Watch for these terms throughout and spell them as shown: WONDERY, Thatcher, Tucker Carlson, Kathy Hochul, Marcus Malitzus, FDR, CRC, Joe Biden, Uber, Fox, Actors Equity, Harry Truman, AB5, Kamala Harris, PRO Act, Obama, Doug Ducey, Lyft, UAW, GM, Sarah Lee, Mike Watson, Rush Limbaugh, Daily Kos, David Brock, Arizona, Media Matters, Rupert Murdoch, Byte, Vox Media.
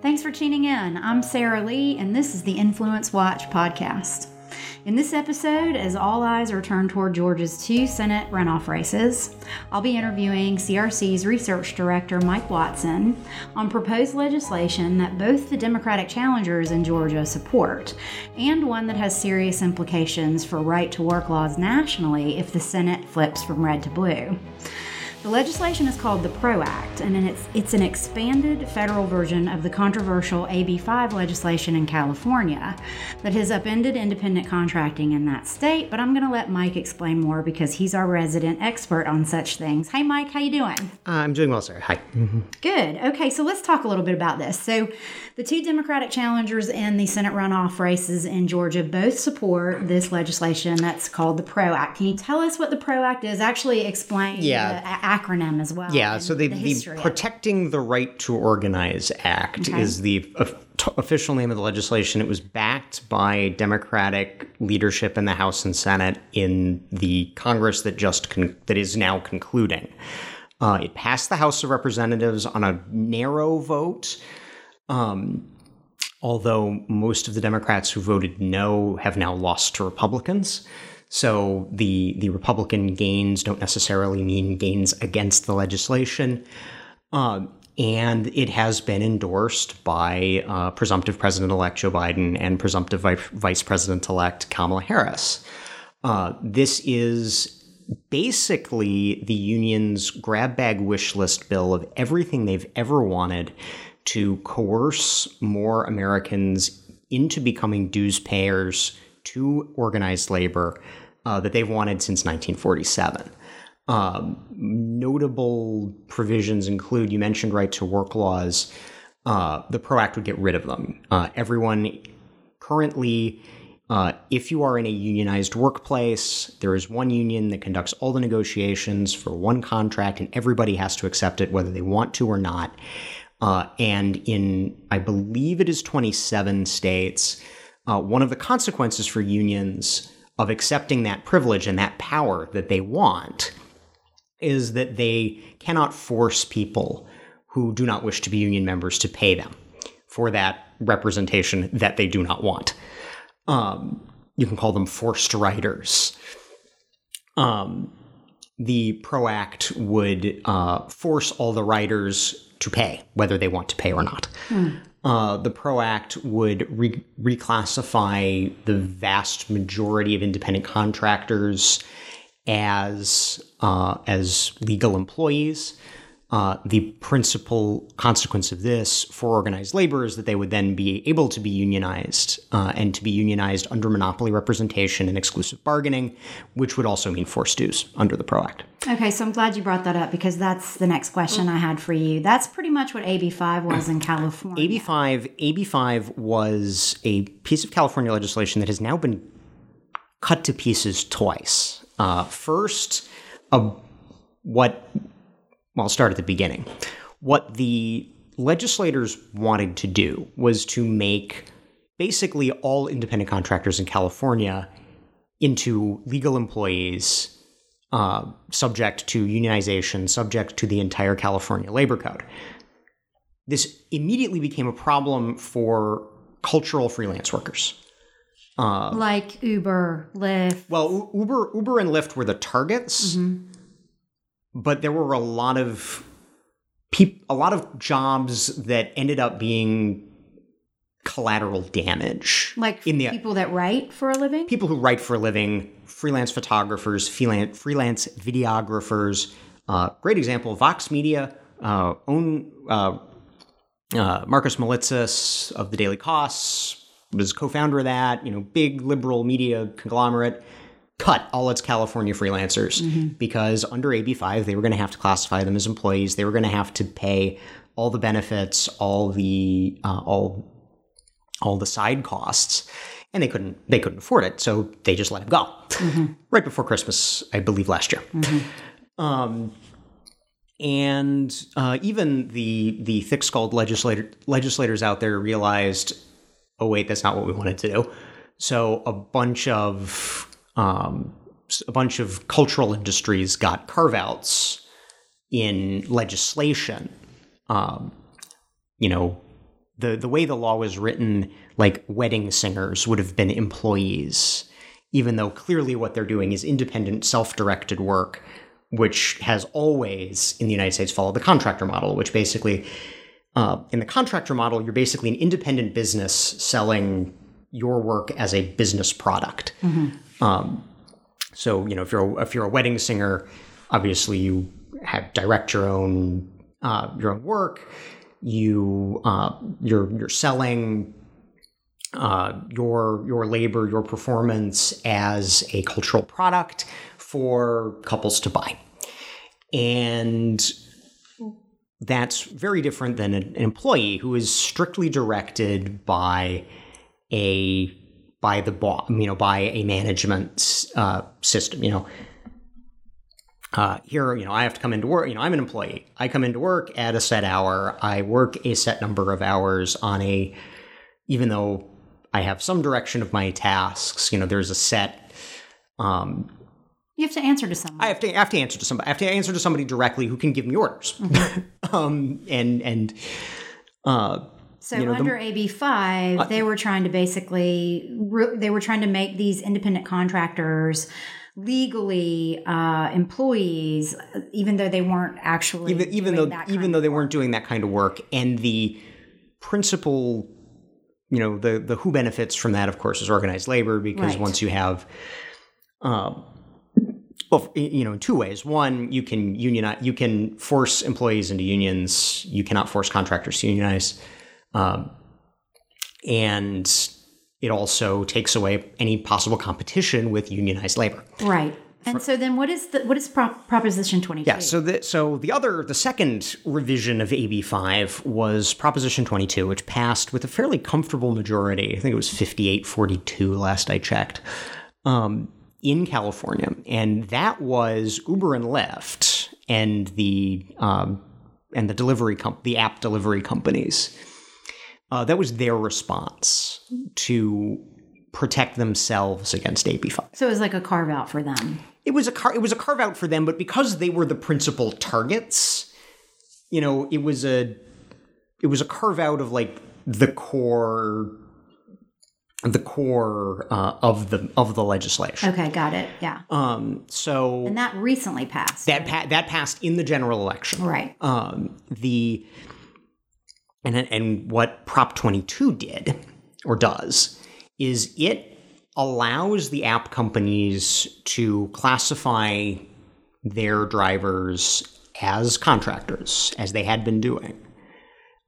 Thanks for tuning in. I'm Sarah Lee, and this is the Influence Watch podcast. In this episode, as all eyes are turned toward Georgia's two Senate runoff races, I'll be interviewing CRC's research director, Mike Watson, on proposed legislation that both the Democratic challengers in Georgia support, and one that has serious implications for right-to-work laws nationally if the Senate flips from red to blue. The legislation is called the PRO Act, and it's an expanded federal version of the controversial AB5 legislation in California that has upended independent contracting in that state, but I'm going to let Mike explain more because he's our resident expert on such things. Hey, Mike, how you doing? I'm doing well, sir. Hi. Mm-hmm. Good. Okay, so let's talk a little bit about this. So the two Democratic challengers in the Senate runoff races in Georgia both support this legislation that's called the PRO Act. Can you tell us what the PRO Act is? Actually explain the acronym as well. Yeah, so the Protecting the Right to Organize Act is the official name of the legislation. It was backed by Democratic leadership in the House and Senate in the Congress that is now concluding. It passed the House of Representatives on a narrow vote. Although most of the Democrats who voted no have now lost to Republicans. So the Republican gains don't necessarily mean gains against the legislation. And it has been endorsed by presumptive President-elect Joe Biden and presumptive Vice President-elect Kamala Harris. This is basically the union's grab bag wish list bill of everything they've ever wanted to coerce more Americans into becoming dues payers to organized labor that they've wanted since 1947. Notable provisions include, you mentioned right-to-work laws. The PRO Act would get rid of them. Everyone currently, if you are in a unionized workplace, there is one union that conducts all the negotiations for one contract, and everybody has to accept it, whether they want to or not. And in, I believe it is 27 states, one of the consequences for unions of accepting that privilege and that power that they want is that they cannot force people who do not wish to be union members to pay them for that representation that they do not want. You can call them forced riders. The PRO Act would force all the riders to pay, whether they want to pay or not. The PRO Act would reclassify the vast majority of independent contractors as legal employees. The principal consequence of this for organized labor is that they would then be able to be unionized and to be unionized under monopoly representation and exclusive bargaining, which would also mean forced dues under the PRO Act. Okay, so I'm glad you brought that up because that's the next question I had for you. That's pretty much what AB5 was in California. AB5 was a piece of California legislation that has now been cut to pieces twice. First, I'll start at the beginning. What the legislators wanted to do was to make basically all independent contractors in California into legal employees, subject to unionization, subject to the entire California Labor Code. This immediately became a problem for cultural freelance workers. Like Uber, Lyft. Well, Uber and Lyft were the targets. Mm-hmm. But there were a lot of jobs that ended up being collateral damage. Like people that write for a living? People who write for a living, freelance photographers, freelance videographers. Great example, Vox Media, Marcus Malitzus of The Daily Kos was co-founder of that, big liberal media conglomerate. Cut all its California freelancers because under AB5, they were going to have to classify them as employees. They were going to have to pay all the benefits, all the side costs, and they couldn't afford it. So they just let them go right before Christmas, I believe, last year. Mm-hmm. And even the thick-skulled legislators out there realized, oh wait, that's not what we wanted to do. So a bunch of cultural industries got carve-outs in legislation. the way the law was written, like wedding singers would have been employees, even though clearly what they're doing is independent, self-directed work, which has always in the United States followed the contractor model, which basically in the contractor model, you're basically an independent business selling your work as a business product. Mm-hmm. So, you know, if you're a wedding singer, obviously you have direct your own work. You're selling your labor, your performance as a cultural product for couples to buy. And that's very different than an employee who is strictly directed by the boss, you know, by a management system. You know, here, you know, I have to come into work. You know, I'm an employee. I come into work at a set hour. I work a set number of hours on a. Even though I have some direction of my tasks, you know, there's a set. You have to answer to somebody. I have to answer to somebody. I have to answer to somebody directly who can give me orders. Mm-hmm. So you know, under AB5, they were trying to make these independent contractors legally employees, even though they weren't actually doing that kind of work. And the principal, you know, the who benefits from that, of course, is organized labor, because right. Once you have. Well, you know, in two ways. One, you can force employees into unions. You cannot force contractors to unionize. And it also takes away any possible competition with unionized labor. Right. And so then what is Proposition 22? Yeah, so the second revision of AB5 was Proposition 22, which passed with a fairly comfortable majority. I think it was 58-42 last I checked. In California, and that was Uber and Lyft and the delivery the app delivery companies. That was their response to protect themselves against AB5. So it was like a carve out for them. It was a carve out for them, but because they were the principal targets, you know, it was a carve out of like the core of the legislation. Okay, got it. Yeah. And that recently passed. That passed in the general election. Right. And what Prop 22 did or does is it allows the app companies to classify their drivers as contractors, as they had been doing,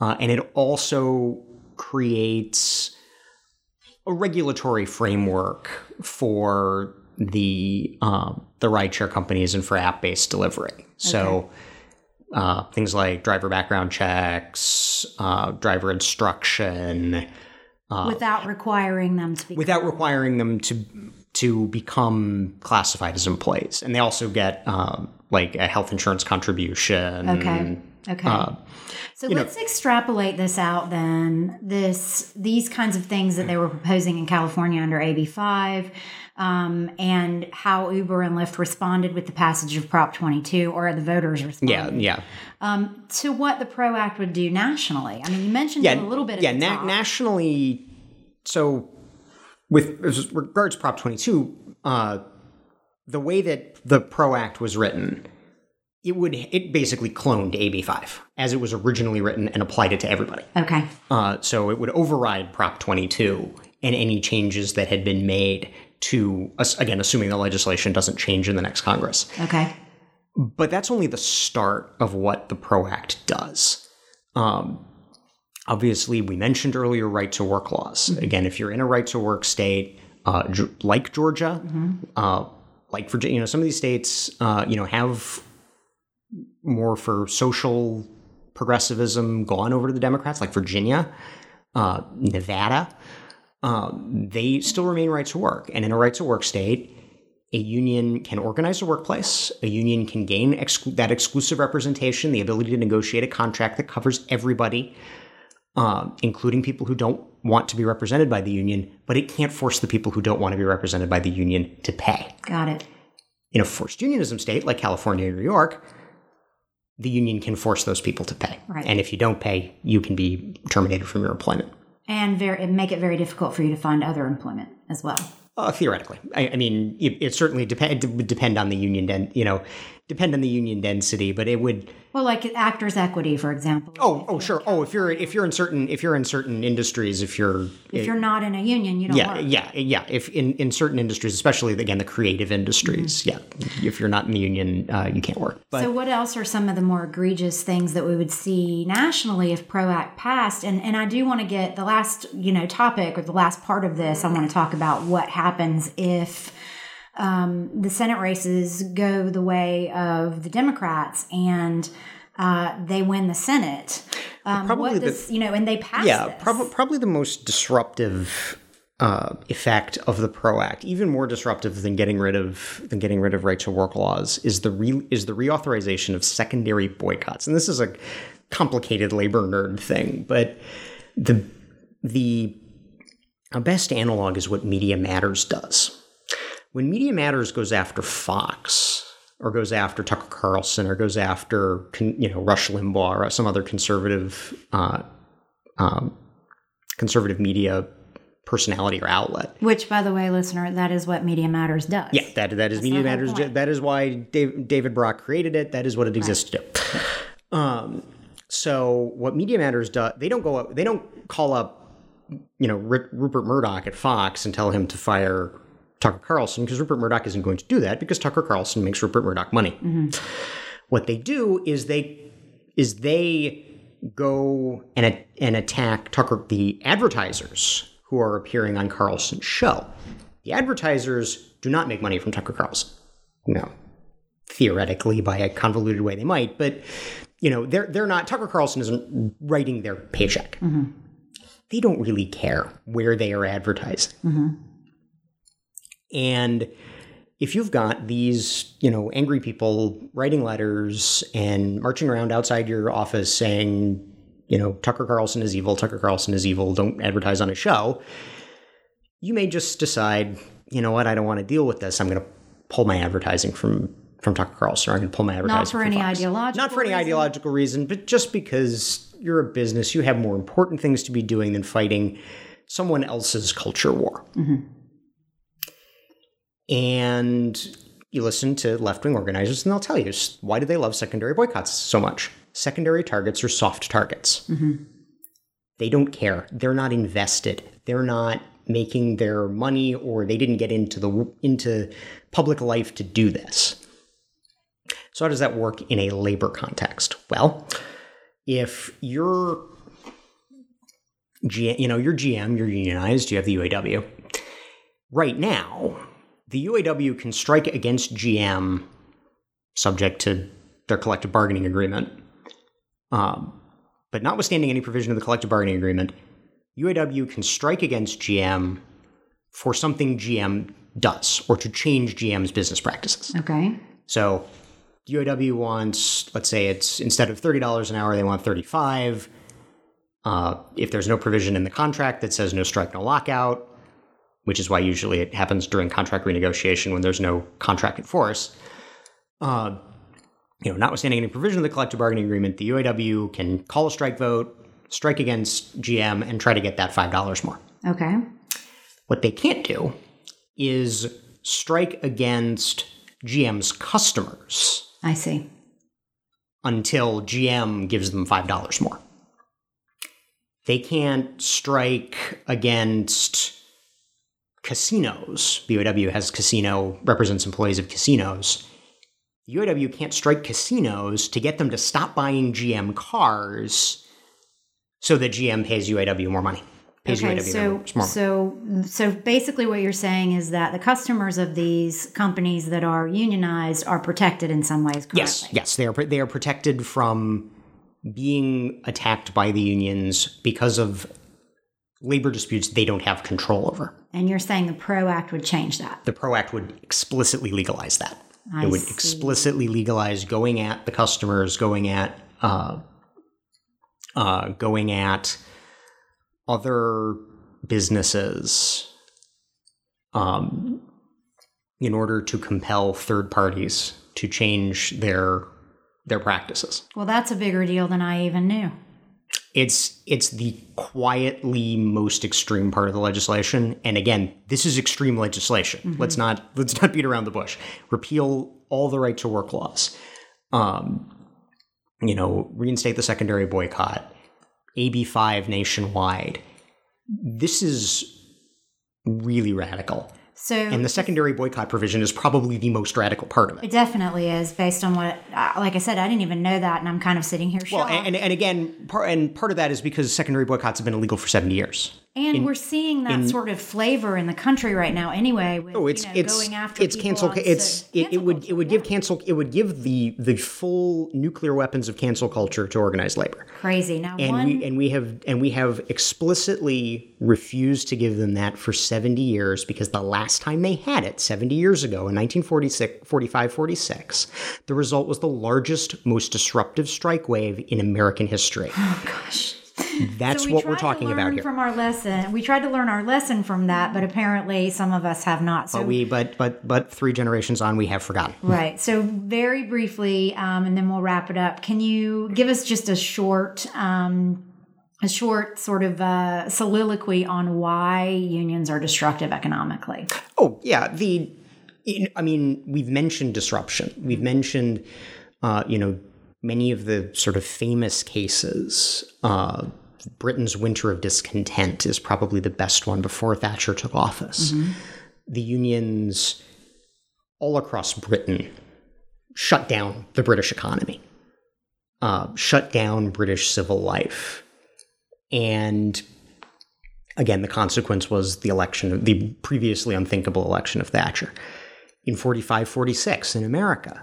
and it also creates a regulatory framework for the rideshare companies and for app-based delivery. Okay. So things like driver background checks, driver instruction, without requiring them to become classified as employees, and they also get like a health insurance contribution. Okay. Okay. So let's extrapolate this out then. These kinds of things that they were proposing in California under AB5, and how Uber and Lyft responded with the passage of Prop 22, or the voters responded. Yeah. To what the PRO Act would do nationally. I mean, you mentioned it a little bit. Yeah, nationally. So with regards to Prop 22, the way that the PRO Act was written, it basically cloned AB5 as it was originally written and applied it to everybody. Okay. So it would override Prop 22 and any changes that had been made to, again, assuming the legislation doesn't change in the next Congress. Okay. But that's only the start of what the PRO Act does. Obviously, we mentioned earlier right-to-work laws. Mm-hmm. Again, if you're in a right-to-work state like Georgia, mm-hmm. Like Virginia, you know, some of these states, you know, have more for social progressivism gone over to the Democrats, like Virginia, Nevada, they still remain right to work. And in a right to work state, a union can organize a workplace. A union can gain that exclusive representation, the ability to negotiate a contract that covers everybody, including people who don't want to be represented by the union, but it can't force the people who don't want to be represented by the union to pay. Got it. In a forced unionism state like California or New York, the union can force those people to pay. Right. And if you don't pay, you can be terminated from your employment. And make it very difficult for you to find other employment as well. Theoretically. I mean, it certainly would depend on the union depend on the union density, but it would. Well, like Actors Equity, for example. Oh, sure. Oh, if you're in certain industries, if you're not in a union, you don't work. Yeah. If in certain industries, especially again the creative industries, if you're not in the union, you can't work. But, so, what else are some of the more egregious things that we would see nationally if PRO Act passed? And I do want to get the last topic or the last part of this. I want to talk about what happens if. The Senate races go the way of the Democrats and they win the Senate. And they pass this. Yeah, probably the most disruptive effect of the PRO Act, even more disruptive than getting rid of right to work laws, is the reauthorization of secondary boycotts. And this is a complicated labor nerd thing, but the best analog is what Media Matters does. When Media Matters goes after Fox or goes after Tucker Carlson or goes after Rush Limbaugh or some other conservative media personality or outlet, which, by the way, listener, that is what Media Matters does. Yeah, that's Media Matters. That is why David Brock created it. That is what it exists to do. So what Media Matters does, they don't call up Rupert Murdoch at Fox and tell him to fire Tucker Carlson, because Rupert Murdoch isn't going to do that because Tucker Carlson makes Rupert Murdoch money. Mm-hmm. What they do is they go and attack the advertisers who are appearing on Carlson's show. The advertisers do not make money from Tucker Carlson. No. Theoretically, by a convoluted way, they might, but they're not. Tucker Carlson isn't writing their paycheck. Mm-hmm. They don't really care where they are advertising. Mm-hmm. And if you've got these, angry people writing letters and marching around outside your office saying, Tucker Carlson is evil, don't advertise on his show, you may just decide, you know what, I don't want to deal with this. I'm going to pull my advertising from Tucker Carlson, or I'm going to pull my advertising ideological reason, but just because you're a business, you have more important things to be doing than fighting someone else's culture war. Mm-hmm. And you listen to left-wing organizers, and they'll tell you, why do they love secondary boycotts so much? Secondary targets are soft targets. Mm-hmm. They don't care. They're not invested. They're not making their money, or they didn't get into public life to do this. So how does that work in a labor context? Well, if you're, you're GM, you're unionized, you have the UAW. Right now, the UAW can strike against GM, subject to their collective bargaining agreement. But notwithstanding any provision of the collective bargaining agreement, UAW can strike against GM for something GM does, or to change GM's business practices. Okay. So UAW wants, let's say it's instead of $30 an hour, they want $35. If there's no provision in the contract that says no strike, no lockout, which is why usually it happens during contract renegotiation when there's no contract in force. Notwithstanding any provision of the collective bargaining agreement, the UAW can call a strike vote, strike against GM, and try to get that $5 more. Okay. What they can't do is strike against GM's customers. I see. Until GM gives them $5 more. They can't strike against casinos. The UAW represents employees of casinos. The UAW can't strike casinos to get them to stop buying GM cars so that GM pays UAW more money. So basically what you're saying is that the customers of these companies that are unionized are protected in some ways, correctly? Yes, they are protected from being attacked by the unions because of labor disputes they don't have control over. And you're saying the PRO Act would change that? The PRO Act would explicitly legalize that. It would explicitly legalize going at the customers, going at other businesses, in order to compel third parties to change their their practices. Well, that's a bigger deal than I even knew. It's the quietly most extreme part of the legislation. And again, this is extreme legislation. Mm-hmm. Let's not beat around the bush. Repeal all the right to work laws. Reinstate the secondary boycott, AB5 nationwide. This is really radical. And the secondary boycott provision is probably the most radical part of it. It definitely is, based on what, like I said, I didn't even know that, and I'm kind of sitting here shocked. Well, and again, part of that is because secondary boycotts have been illegal for 70 years. And we're seeing that sort of flavor in the country right now, anyway. It would give the full nuclear weapons of cancel culture to organized labor. Crazy. Now, we have explicitly refused to give them that for 70 years because the last time they had it 70 years ago in 1946, the result was the largest, most disruptive strike wave in American history. Oh gosh. That's what we're talking about here. We tried to learn our lesson from that, but apparently some of us have not. But three generations on, we have forgotten. Right. So very briefly, and then we'll wrap it up. Can you give us just a short sort of soliloquy on why unions are destructive economically? Oh yeah. We've mentioned disruption. We've mentioned, many of the sort of famous cases. Britain's winter of discontent is probably the best one before Thatcher took office. Mm-hmm. The unions all across Britain shut down the British economy, shut down British civil life. And again, the consequence was the previously unthinkable election of Thatcher. In 45-46 in America,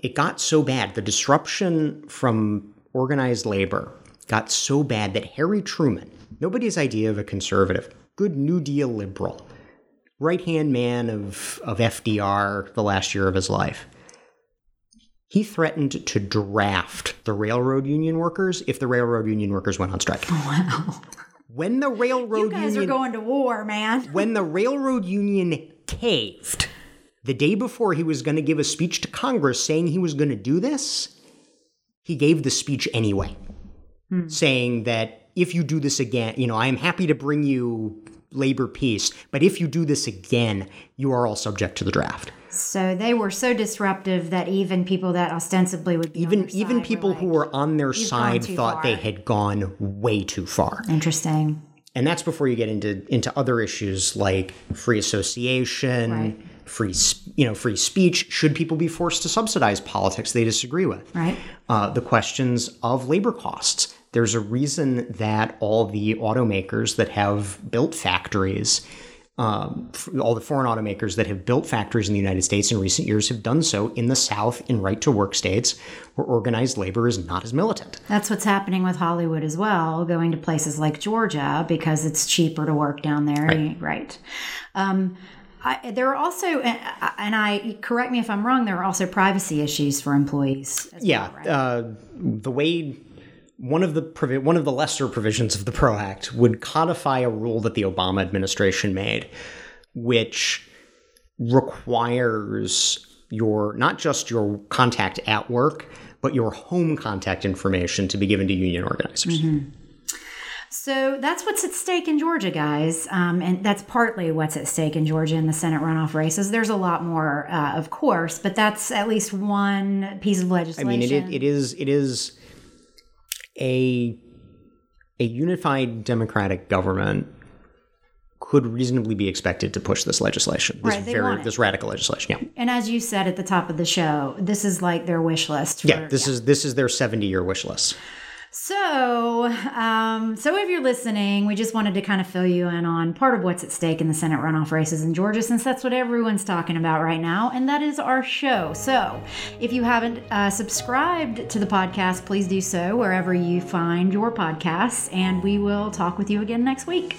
it got so bad, the disruption from organized labor got so bad that Harry Truman, nobody's idea of a conservative, good New Deal liberal, right-hand man of FDR the last year of his life, he threatened to draft the railroad union workers if the railroad union workers went on strike. Wow. When the railroad union... You guys are going to war, man. When the railroad union caved... The day before he was going to give a speech to Congress saying he was going to do this, he gave the speech anyway, saying that if you do this again, I am happy to bring you labor peace, but if you do this again, you are all subject to the draft. So they were so disruptive that even people that ostensibly would be people who were on their side thought they had gone way too far. Interesting. And that's before you get into other issues like free association. Right. Free speech. Should people be forced to subsidize politics they disagree with? Right. The questions of labor costs. There's a reason that all the automakers that have built factories, all the foreign automakers that have built factories in the United States in recent years have done so in the South in right-to-work states where organized labor is not as militant. That's what's happening with Hollywood as well, going to places like Georgia because it's cheaper to work down there. Right. Right. There are also, and correct me if I'm wrong, there are also privacy issues for employees. Yeah, well, right? One of the lesser provisions of the PRO Act would codify a rule that the Obama administration made, which requires not just your contact at work, but your home contact information to be given to union organizers. Mm-hmm. So that's what's at stake in Georgia, guys. And that's partly what's at stake in Georgia in the Senate runoff races. There's a lot more, of course, but that's at least one piece of legislation. I mean, it is a unified democratic government could reasonably be expected to push this legislation, this radical legislation. Yeah. And as you said at the top of the show, this is like their wish list. This is their 70-year wish list. So if you're listening, we just wanted to kind of fill you in on part of what's at stake in the Senate runoff races in Georgia, since that's what everyone's talking about right now, and that is our show. So if you haven't subscribed to the podcast, please do so wherever you find your podcasts, and we will talk with you again next week.